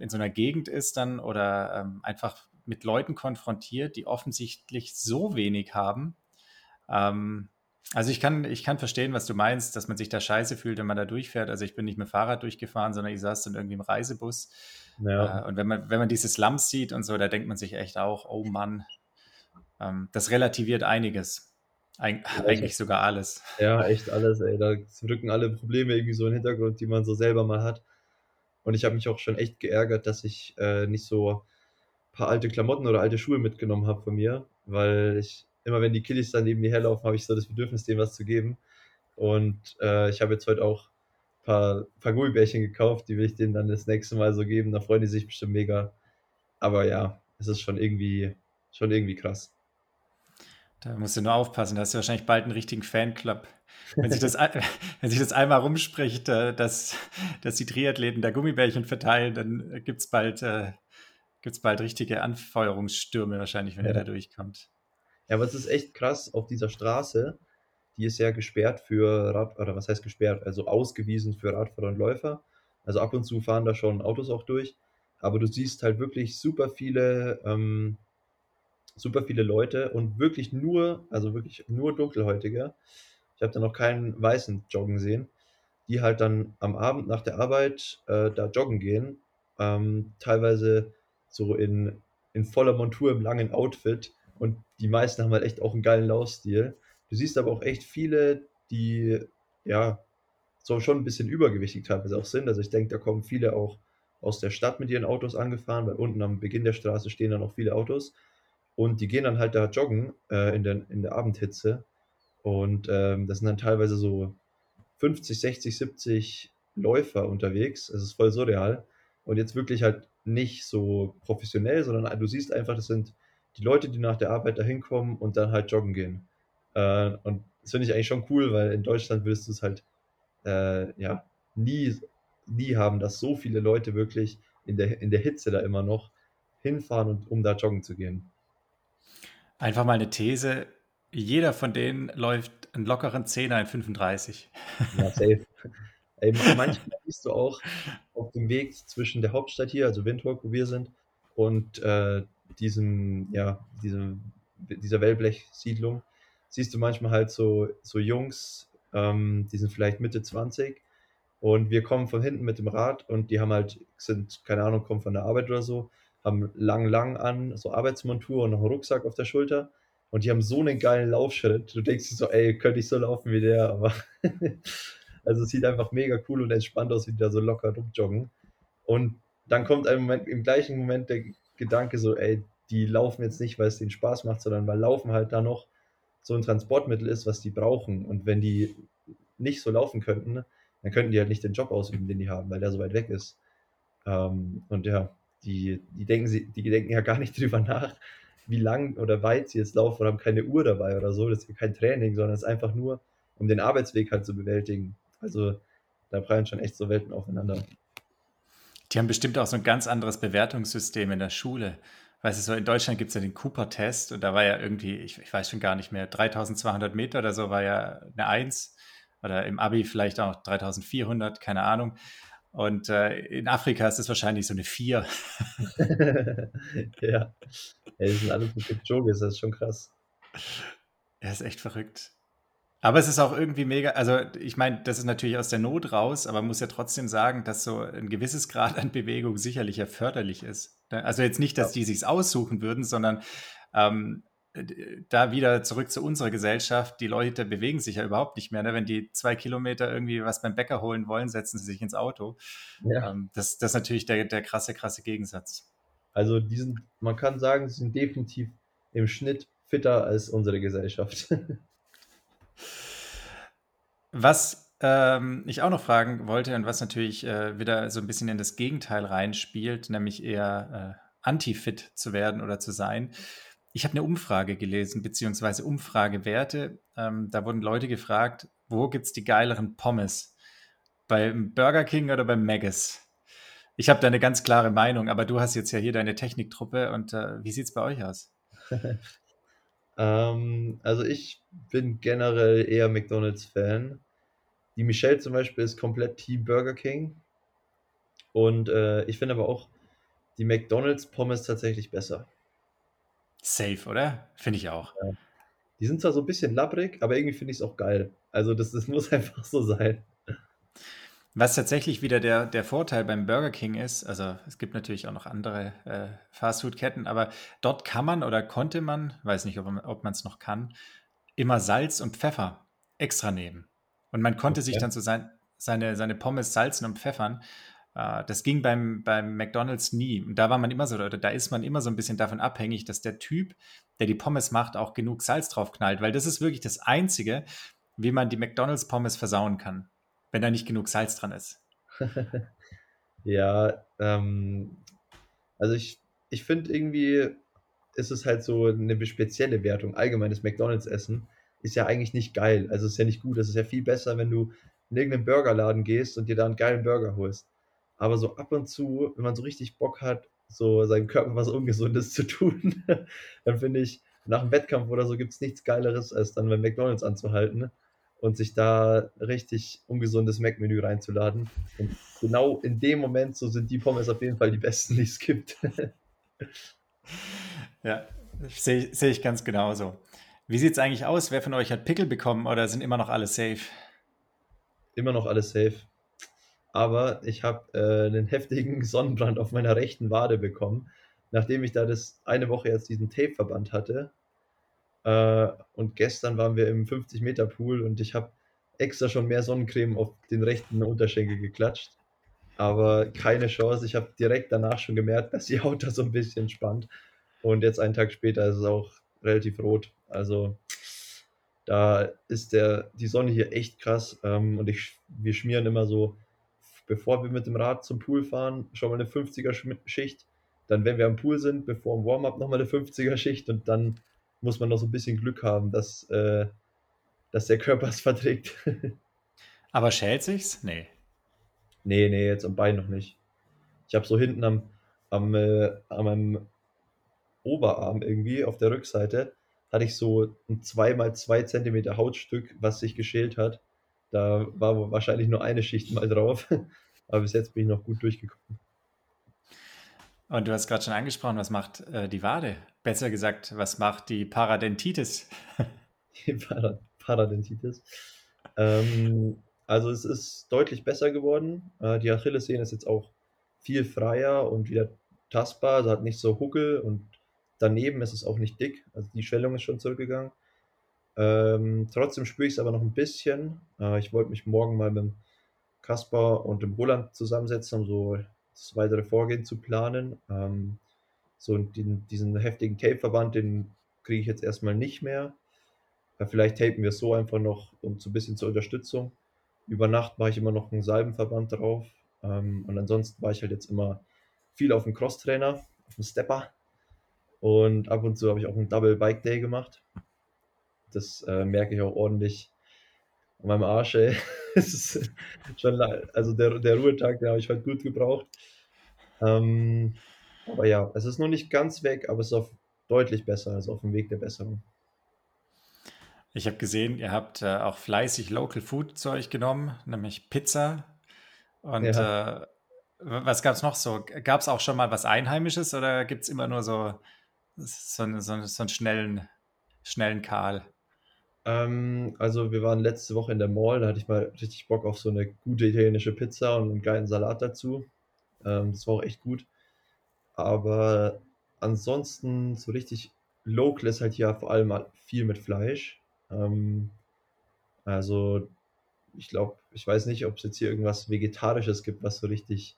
in so einer Gegend ist dann oder ähm, einfach mit Leuten konfrontiert, die offensichtlich so wenig haben. Ähm, also ich kann, ich kann verstehen, was du meinst, dass man sich da scheiße fühlt, wenn man da durchfährt. Also ich bin nicht mit dem Fahrrad durchgefahren, sondern ich saß dann irgendwie im Reisebus. Ja. Äh, und wenn man, wenn man diese Slums sieht und so, da denkt man sich echt auch, oh Mann, ähm, das relativiert einiges. Eig- ja, eigentlich sogar alles. Ja, echt alles, ey. Da rücken alle Probleme irgendwie so in den Hintergrund, die man so selber mal hat. Und ich habe mich auch schon echt geärgert, dass ich äh, nicht so ein paar alte Klamotten oder alte Schuhe mitgenommen habe von mir, weil ich immer, wenn die Kiddies dann neben mir herlaufen, habe ich so das Bedürfnis, denen was zu geben. Und äh, ich habe jetzt heute auch ein paar, paar Gummibärchen gekauft, die will ich denen dann das nächste Mal so geben. Da freuen die sich bestimmt mega. Aber ja, es ist schon irgendwie, schon irgendwie krass. Da musst du nur aufpassen, da hast du wahrscheinlich bald einen richtigen Fanclub. Wenn sich das, wenn sich das einmal rumspricht, dass, dass die Triathleten da Gummibärchen verteilen, dann gibt es bald, äh, gibt's bald richtige Anfeuerungsstürme wahrscheinlich, wenn ja. er da durchkommt. Ja, aber es ist echt krass, auf dieser Straße, die ist ja gesperrt für Rad, oder was heißt gesperrt, also ausgewiesen für Radfahrer und Läufer. Also ab und zu fahren da schon Autos auch durch, aber du siehst halt wirklich super viele... Ähm, super viele Leute und wirklich nur, also wirklich nur Dunkelhäutige. Ich habe da noch keinen Weißen joggen sehen, die halt dann am Abend nach der Arbeit äh, da joggen gehen, ähm, teilweise so in, in voller Montur, im langen Outfit, und die meisten haben halt echt auch einen geilen Laufstil. Du siehst aber auch echt viele, die ja so schon ein bisschen übergewichtig teilweise auch sind. Also ich denke, da kommen viele auch aus der Stadt mit ihren Autos angefahren, weil unten am Beginn der Straße stehen dann auch viele Autos. Und die gehen dann halt da joggen äh, in der, in der Abendhitze. Und ähm, das sind dann teilweise so fünfzig, sechzig, siebzig Läufer unterwegs. Es ist voll surreal. Und jetzt wirklich halt nicht so professionell, sondern du siehst einfach, das sind die Leute, die nach der Arbeit da hinkommen und dann halt joggen gehen. Äh, und das finde ich eigentlich schon cool, weil in Deutschland würdest du es halt äh, ja, nie, nie haben, dass so viele Leute wirklich in der, in der Hitze da immer noch hinfahren, und, um da joggen zu gehen. Einfach mal eine These: Jeder von denen läuft einen lockeren Zehner in fünfunddreißig. Ja, safe. Ey, manchmal siehst du auch auf dem Weg zwischen der Hauptstadt hier, also Windhoek, wo wir sind, und äh, diesem, ja, diesem, dieser Wellblechsiedlung, siehst du manchmal halt so, so Jungs, ähm, die sind vielleicht Mitte zwanzig, und wir kommen von hinten mit dem Rad, und die haben halt, sind, keine Ahnung, kommen von der Arbeit oder so, haben lang, lang an, so Arbeitsmontur und noch einen Rucksack auf der Schulter, und die haben so einen geilen Laufschritt. Du denkst dir so, ey, könnte ich so laufen wie der, aber also es sieht einfach mega cool und entspannt aus, wie die da so locker rumjoggen. Und dann kommt einem Moment, im gleichen Moment der Gedanke so, ey, die laufen jetzt nicht, weil es denen Spaß macht, sondern weil Laufen halt da noch so ein Transportmittel ist, was die brauchen. Und wenn die nicht so laufen könnten, dann könnten die halt nicht den Job ausüben, den die haben, weil der so weit weg ist. Ähm, und ja, Die, die, denken, die denken ja gar nicht drüber nach, wie lang oder weit sie jetzt laufen, und haben keine Uhr dabei oder so. Das ist kein Training, sondern es ist einfach nur, um den Arbeitsweg halt zu bewältigen. Also da prallen schon echt so Welten aufeinander. Die haben bestimmt auch so ein ganz anderes Bewertungssystem in der Schule. Weißt du, so in Deutschland gibt es ja den Cooper-Test, und da war ja irgendwie, ich, ich weiß schon gar nicht mehr, dreitausendzweihundert Meter oder so war ja eine Eins, oder im Abi vielleicht auch dreitausendvierhundert, keine Ahnung. Und äh, in Afrika ist das wahrscheinlich so eine vier. Ja, ey, das sind alles Jogis, das ist schon krass. Ja, ist echt verrückt. Aber es ist auch irgendwie mega, also ich meine, das ist natürlich aus der Not raus, aber man muss ja trotzdem sagen, dass so ein gewisses Grad an Bewegung sicherlich ja förderlich ist. Also jetzt nicht, dass die sich's aussuchen würden, sondern ähm, da wieder zurück zu unserer Gesellschaft, die Leute bewegen sich ja überhaupt nicht mehr. Ne? Wenn die zwei Kilometer irgendwie was beim Bäcker holen wollen, setzen sie sich ins Auto. Ja. Ähm, das, das ist natürlich der, der krasse, krasse Gegensatz. Also die sind, man kann sagen, sie sind definitiv im Schnitt fitter als unsere Gesellschaft. Was ähm, ich auch noch fragen wollte und was natürlich äh, wieder so ein bisschen in das Gegenteil reinspielt, nämlich eher äh, anti-fit zu werden oder zu sein. Ich habe eine Umfrage gelesen, beziehungsweise Umfragewerte. Ähm, da wurden Leute gefragt, wo gibt es die geileren Pommes? Beim Burger King oder beim Maggis? Ich habe da eine ganz klare Meinung, aber du hast jetzt ja hier deine Techniktruppe und äh, wie sieht es bei euch aus? ähm, also ich bin generell eher McDonalds-Fan. Die Michelle zum Beispiel ist komplett Team Burger King. Und äh, ich finde aber auch die McDonalds-Pommes tatsächlich besser. Safe, oder? Finde ich auch. Ja. Die sind zwar so ein bisschen labbrig, aber irgendwie finde ich es auch geil. Also das, das muss einfach so sein. Was tatsächlich wieder der, der Vorteil beim Burger King ist, also es gibt natürlich auch noch andere äh, Fastfood-Ketten, aber dort kann man oder konnte man, weiß nicht, ob man es noch kann, immer Salz und Pfeffer extra nehmen. Und man konnte okay. sich dann so sein, seine, seine Pommes salzen und pfeffern. Äh, das ging beim, beim McDonald's nie. Und da war man immer so, oder da ist man immer so ein bisschen davon abhängig, dass der Typ, der die Pommes macht, auch genug Salz drauf knallt. Weil das ist wirklich das Einzige, wie man die McDonald's-Pommes versauen kann. Wenn da nicht genug Salz dran ist. ja, ähm, also ich, ich finde irgendwie, ist es halt so eine spezielle Wertung. Allgemeines McDonalds-Essen ist ja eigentlich nicht geil. Also ist ja nicht gut. Es ist ja viel besser, wenn du in irgendeinen Burgerladen gehst und dir da einen geilen Burger holst. Aber so ab und zu, wenn man so richtig Bock hat, so seinem Körper was Ungesundes zu tun, dann finde ich, nach einem Wettkampf oder so gibt es nichts Geileres, als dann bei McDonalds anzuhalten und sich da richtig ungesundes Mac-Menü reinzuladen. Und genau in dem Moment, so sind die Pommes auf jeden Fall die besten, die es gibt. Ja, sehe seh ich ganz genauso. Wie sieht es eigentlich aus? Wer von euch hat Pickel bekommen oder sind immer noch alle safe? Immer noch alle safe. Aber ich habe äh, einen heftigen Sonnenbrand auf meiner rechten Wade bekommen, nachdem ich da das eine Woche jetzt diesen Tape-Verband hatte. Und gestern waren wir im fünfzig-Meter-Pool und ich habe extra schon mehr Sonnencreme auf den rechten Unterschenkel geklatscht. Aber keine Chance. Ich habe direkt danach schon gemerkt, dass die Haut da so ein bisschen spannt. Und jetzt einen Tag später ist es auch relativ rot. Also da ist der, die Sonne hier echt krass. Und ich, wir schmieren immer so, bevor wir mit dem Rad zum Pool fahren, schon mal eine fünfziger-Schicht. Dann, wenn wir am Pool sind, bevor im Warm-up nochmal eine fünfziger-Schicht und dann muss man noch so ein bisschen Glück haben, dass, äh, dass der Körper es verträgt. Aber schält sich's? Nee. Nee, nee, jetzt am Bein noch nicht. Ich habe so hinten am, am, äh, an meinem Oberarm irgendwie auf der Rückseite hatte ich so ein zwei mal zwei Zentimeter Hautstück, was sich geschält hat. Da war wahrscheinlich nur eine Schicht mal drauf. Aber bis jetzt bin ich noch gut durchgekommen. Und du hast gerade schon angesprochen, was macht äh, die Wade? Besser gesagt, was macht die Parodontitis? Die Par- Parodontitis. Ähm, also es ist deutlich besser geworden. Äh, die Achillessehne ist jetzt auch viel freier und wieder tastbar. Also hat nicht so Huckel und daneben ist es auch nicht dick. Also die Schwellung ist schon zurückgegangen. Ähm, trotzdem spüre ich es aber noch ein bisschen. Äh, ich wollte mich morgen mal mit dem Kaspar und dem Roland zusammensetzen, um so das weitere Vorgehen zu planen. Ähm, so den, diesen heftigen Tape-Verband, den kriege ich jetzt erstmal nicht mehr. Ja, vielleicht tapen wir es so einfach noch, um so ein bisschen zur Unterstützung. Über Nacht mache ich immer noch einen Salbenverband drauf. Ähm, und ansonsten war ich halt jetzt immer viel auf dem Crosstrainer, auf dem Stepper. Und ab und zu habe ich auch einen Double-Bike-Day gemacht. Das äh, merke ich auch ordentlich an meinem Arsch, ey. Es ist schon, also der, der Ruhetag, den habe ich heute gut gebraucht. Ähm, aber ja, es ist noch nicht ganz weg, aber es ist auf, deutlich besser, also auf dem Weg der Besserung. Ich habe gesehen, ihr habt äh, auch fleißig Local Food zu euch genommen, nämlich Pizza. Und ja. äh, was gab es noch so? Gab es auch schon mal was Einheimisches oder gibt es immer nur so, so, so, so einen schnellen, schnellen Kahl? Also wir waren letzte Woche in der Mall, da hatte ich mal richtig Bock auf so eine gute italienische Pizza und einen geilen Salat dazu. Das war auch echt gut. Aber ansonsten so richtig local ist halt hier vor allem viel mit Fleisch. Also ich glaube, ich weiß nicht, ob es jetzt hier irgendwas Vegetarisches gibt, was so richtig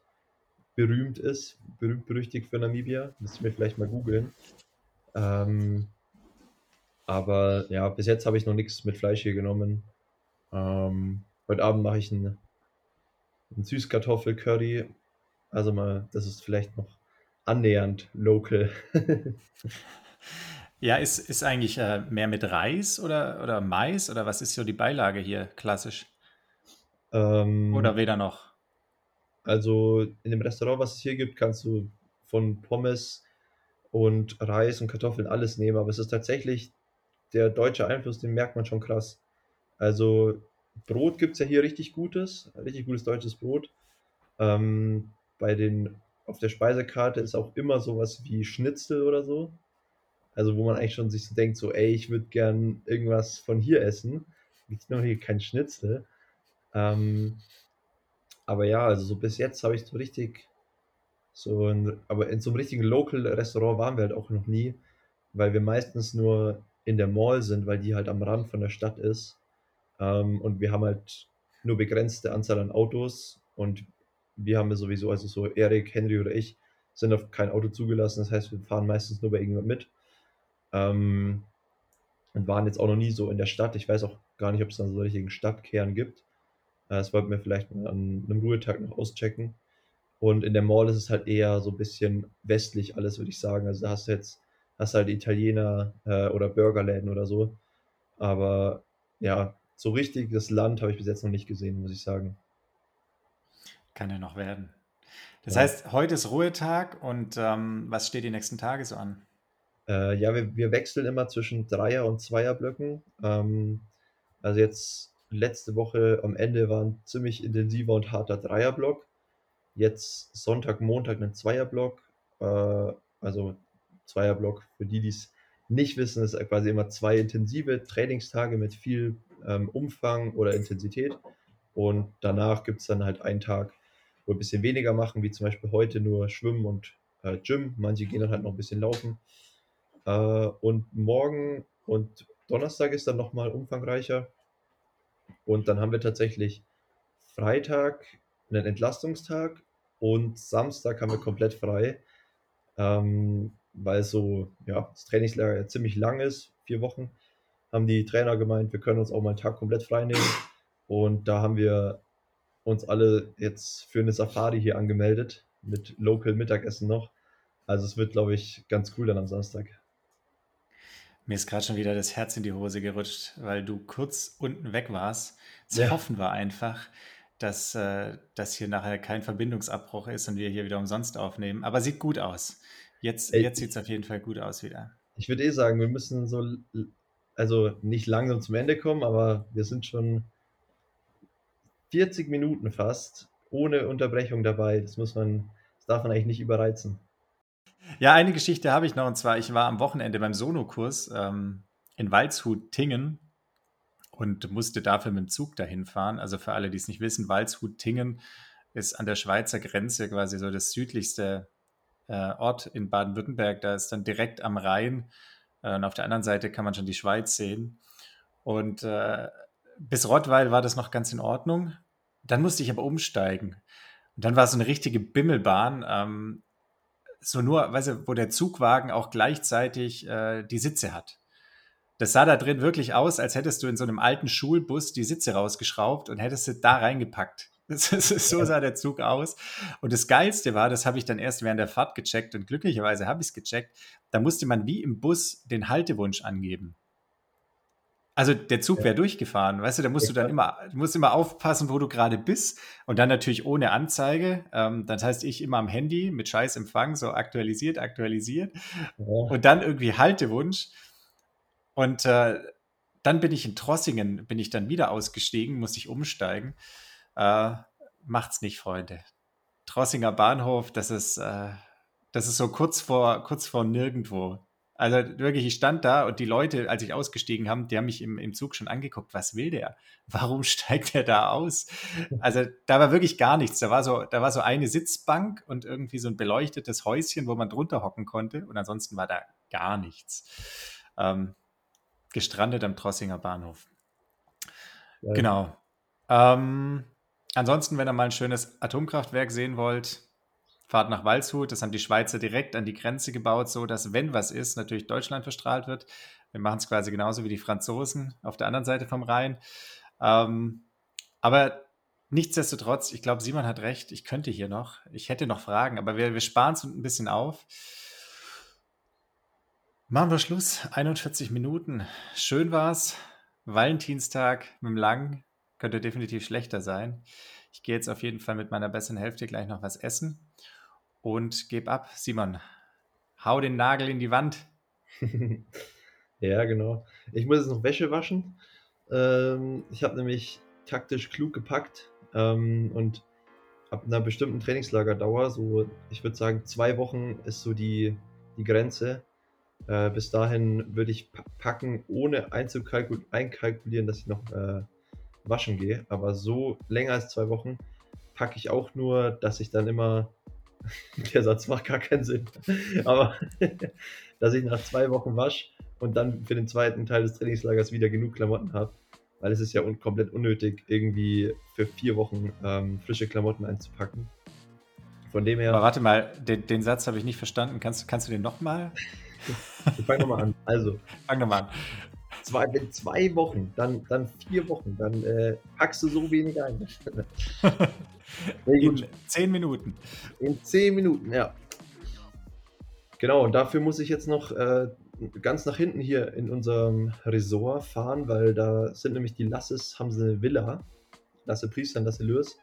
berühmt ist, berühmt berüchtigt für Namibia. Müsste ich mir vielleicht mal googeln. Aber ja, bis jetzt habe ich noch nichts mit Fleisch hier genommen. Ähm, heute Abend mache ich ein, ein Süßkartoffel-Curry. Also mal, das ist vielleicht noch annähernd local. Ja, ist, ist eigentlich äh, mehr mit Reis oder, oder Mais oder was ist so die Beilage hier klassisch? Ähm, oder weder noch? Also in dem Restaurant, was es hier gibt, kannst du von Pommes und Reis und Kartoffeln alles nehmen, aber es ist tatsächlich der deutsche Einfluss, den merkt man schon krass. Also Brot gibt es ja hier richtig gutes, richtig gutes deutsches Brot. Ähm, bei den, auf der Speisekarte ist auch immer sowas wie Schnitzel oder so. Also wo man eigentlich schon sich so denkt, so ey, ich würde gern irgendwas von hier essen. Ich noch hier kein Schnitzel. Ähm, aber ja, also so bis jetzt habe ich so richtig so ein, aber in so einem richtigen Local-Restaurant waren wir halt auch noch nie, weil wir meistens nur in der Mall sind, weil die halt am Rand von der Stadt ist. Ähm, und wir haben halt nur begrenzte Anzahl an Autos und wir haben sowieso, also so Erik, Henry oder ich, sind auf kein Auto zugelassen. Das heißt, wir fahren meistens nur bei irgendjemand mit. Ähm, und waren jetzt auch noch nie so in der Stadt. Ich weiß auch gar nicht, ob es dann so einen richtigen Stadtkern gibt. Äh, das wollten wir vielleicht mal an einem Ruhetag noch auschecken. Und in der Mall ist es halt eher so ein bisschen westlich alles, würde ich sagen. Also da hast du jetzt, hast halt Italiener äh, oder Burgerläden oder so. Aber ja, so richtig das Land habe ich bis jetzt noch nicht gesehen, muss ich sagen. Kann ja noch werden. Das ja. heißt, heute ist Ruhetag und ähm, was steht die nächsten Tage so an? Äh, ja, wir, wir wechseln immer zwischen Dreier- und Zweierblöcken. Ähm, also jetzt letzte Woche am Ende war ein ziemlich intensiver und harter Dreierblock. Jetzt Sonntag, Montag einen Zweierblock. Äh, also Zweierblock, für die, die es nicht wissen, ist quasi immer zwei intensive Trainingstage mit viel ähm, Umfang oder Intensität. Und danach gibt es dann halt einen Tag, wo wir ein bisschen weniger machen, wie zum Beispiel heute nur Schwimmen und äh, Gym. Manche gehen dann halt noch ein bisschen laufen. Äh, und morgen und Donnerstag ist dann nochmal umfangreicher. Und dann haben wir tatsächlich Freitag einen Entlastungstag und Samstag haben wir komplett frei, ähm, weil so ja, das Trainingslager ja ziemlich lang ist, vier Wochen, haben die Trainer gemeint, wir können uns auch mal einen Tag komplett frei nehmen und da haben wir uns alle jetzt für eine Safari hier angemeldet, mit Local Mittagessen noch, also es wird glaube ich ganz cool dann am Samstag. Mir ist gerade schon wieder das Herz in die Hose gerutscht, weil du kurz unten weg warst, das ja. Hoffen wir einfach, dass das hier nachher kein Verbindungsabbruch ist und wir hier wieder umsonst aufnehmen. Aber sieht gut aus. Jetzt, jetzt sieht es auf jeden Fall gut aus wieder. Ich würde eh sagen, wir müssen so, also nicht langsam zum Ende kommen, aber wir sind schon vierzig Minuten fast ohne Unterbrechung dabei. Das muss man, das darf man eigentlich nicht überreizen. Ja, eine Geschichte habe ich noch und zwar, ich war am Wochenende beim Sonokurs ähm, in Waldshut-Tingen. Und musste dafür mit dem Zug dahin fahren. Also für alle, die es nicht wissen, Waldshut-Tingen ist an der Schweizer Grenze quasi so das südlichste äh, Ort in Baden-Württemberg. Da ist dann direkt am Rhein. Äh, und auf der anderen Seite kann man schon die Schweiz sehen. Und äh, bis Rottweil war das noch ganz in Ordnung. Dann musste ich aber umsteigen. Und dann war es so eine richtige Bimmelbahn. Ähm, so nur, weißt du, wo der Zugwagen auch gleichzeitig äh, die Sitze hat. Das sah da drin wirklich aus, als hättest du in so einem alten Schulbus die Sitze rausgeschraubt und hättest sie da reingepackt. Das ist, so sah der Zug aus. Und das Geilste war, das habe ich dann erst während der Fahrt gecheckt und glücklicherweise habe ich es gecheckt, da musste man wie im Bus den Haltewunsch angeben. Also der Zug ja. wäre durchgefahren, weißt du, da musst ja. du dann immer, du musst immer aufpassen, wo du gerade bist und dann natürlich ohne Anzeige, ähm, das heißt ich immer am Handy mit scheiß Empfang, so aktualisiert, aktualisiert ja. und dann irgendwie Haltewunsch. Und äh, dann bin ich in Trossingen, bin ich dann wieder ausgestiegen, musste ich umsteigen. Äh, macht's nicht, Freunde. Trossinger Bahnhof, das ist, äh, das ist so kurz vor, kurz vor nirgendwo. Also wirklich, ich stand da und die Leute, als ich ausgestiegen habe, die haben mich im, im Zug schon angeguckt. Was will der? Warum steigt der da aus? Also da war wirklich gar nichts. Da war so, da war so eine Sitzbank und irgendwie so ein beleuchtetes Häuschen, wo man drunter hocken konnte. Und ansonsten war da gar nichts. Ähm, Gestrandet am Trossinger Bahnhof. Ja. Genau. Ähm, ansonsten, wenn ihr mal ein schönes Atomkraftwerk sehen wollt, Fahrt nach Waldshut, das haben die Schweizer direkt an die Grenze gebaut, so dass, wenn was ist, natürlich Deutschland verstrahlt wird. Wir machen es quasi genauso wie die Franzosen auf der anderen Seite vom Rhein. Ähm, aber nichtsdestotrotz, ich glaube, Simon hat recht, ich könnte hier noch, ich hätte noch Fragen, aber wir, wir sparen es ein bisschen auf. Machen wir Schluss, einundvierzig Minuten. Schön war's. Valentinstag mit dem Lang könnte definitiv schlechter sein. Ich gehe jetzt auf jeden Fall mit meiner besseren Hälfte gleich noch was essen und gebe ab. Simon, hau den Nagel in die Wand. Ja, genau. Ich muss jetzt noch Wäsche waschen. Ähm, ich habe nämlich taktisch klug gepackt ähm, und ab einer bestimmten Trainingslagerdauer, so ich würde sagen zwei Wochen ist so die, die Grenze. Äh, bis dahin würde ich packen, ohne einzukalkul- einkalkulieren, dass ich noch äh, waschen gehe. Aber so länger als zwei Wochen packe ich auch nur, dass ich dann immer... Der Satz macht gar keinen Sinn. Aber dass ich nach zwei Wochen wasche und dann für den zweiten Teil des Trainingslagers wieder genug Klamotten habe. Weil es ist ja un- komplett unnötig, irgendwie für vier Wochen ähm, frische Klamotten einzupacken. Von dem her... Aber warte mal, den, den Satz habe ich nicht verstanden. Kannst, kannst du den nochmal... Ich fange nochmal an. Also, fang nochmal an. Zwei, wenn zwei Wochen, dann, dann vier Wochen, dann äh, packst du so wenig ein. In zehn Minuten. In zehn Minuten, ja. Genau, und dafür muss ich jetzt noch äh, ganz nach hinten hier in unserem Resort fahren, weil da sind nämlich die Lasses, haben sie eine Villa. Lasse Priester und Lasse Lürs.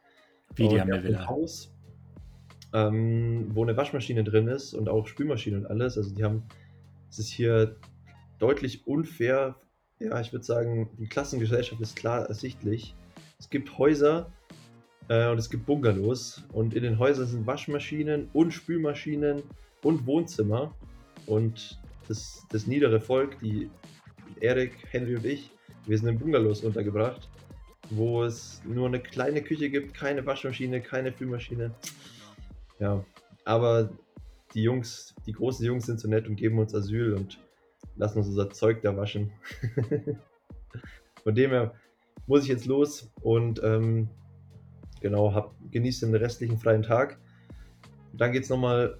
Wie, die haben eine Villa? Ein Haus, ähm, wo eine Waschmaschine drin ist und auch Spülmaschine und alles. Also die haben... Es ist hier deutlich unfair, ja, ich würde sagen, die Klassengesellschaft ist klar ersichtlich. Es gibt Häuser äh, und es gibt Bungalows und in den Häusern sind Waschmaschinen und Spülmaschinen und Wohnzimmer und das, das niedere Volk, die Erik, Henry und ich, wir sind in Bungalows untergebracht, wo es nur eine kleine Küche gibt, keine Waschmaschine, keine Spülmaschine, ja, aber... Die Jungs, die großen Jungs sind so nett und geben uns Asyl und lassen uns unser Zeug da waschen. Von dem her muss ich jetzt los und ähm, genau, hab, genieße den restlichen freien Tag. Und dann geht es nochmal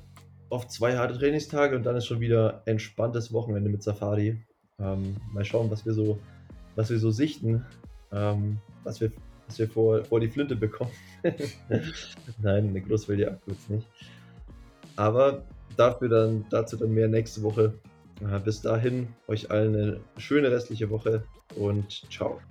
auf zwei harte Trainingstage und dann ist schon wieder entspanntes Wochenende mit Safari. Ähm, mal schauen, was wir so, was wir so sichten, ähm, was wir, was wir vor, vor die Flinte bekommen. Nein, eine Großwilde abkürzt nicht. Aber dafür dann, dazu dann mehr nächste Woche. Bis dahin, euch allen eine schöne restliche Woche und ciao.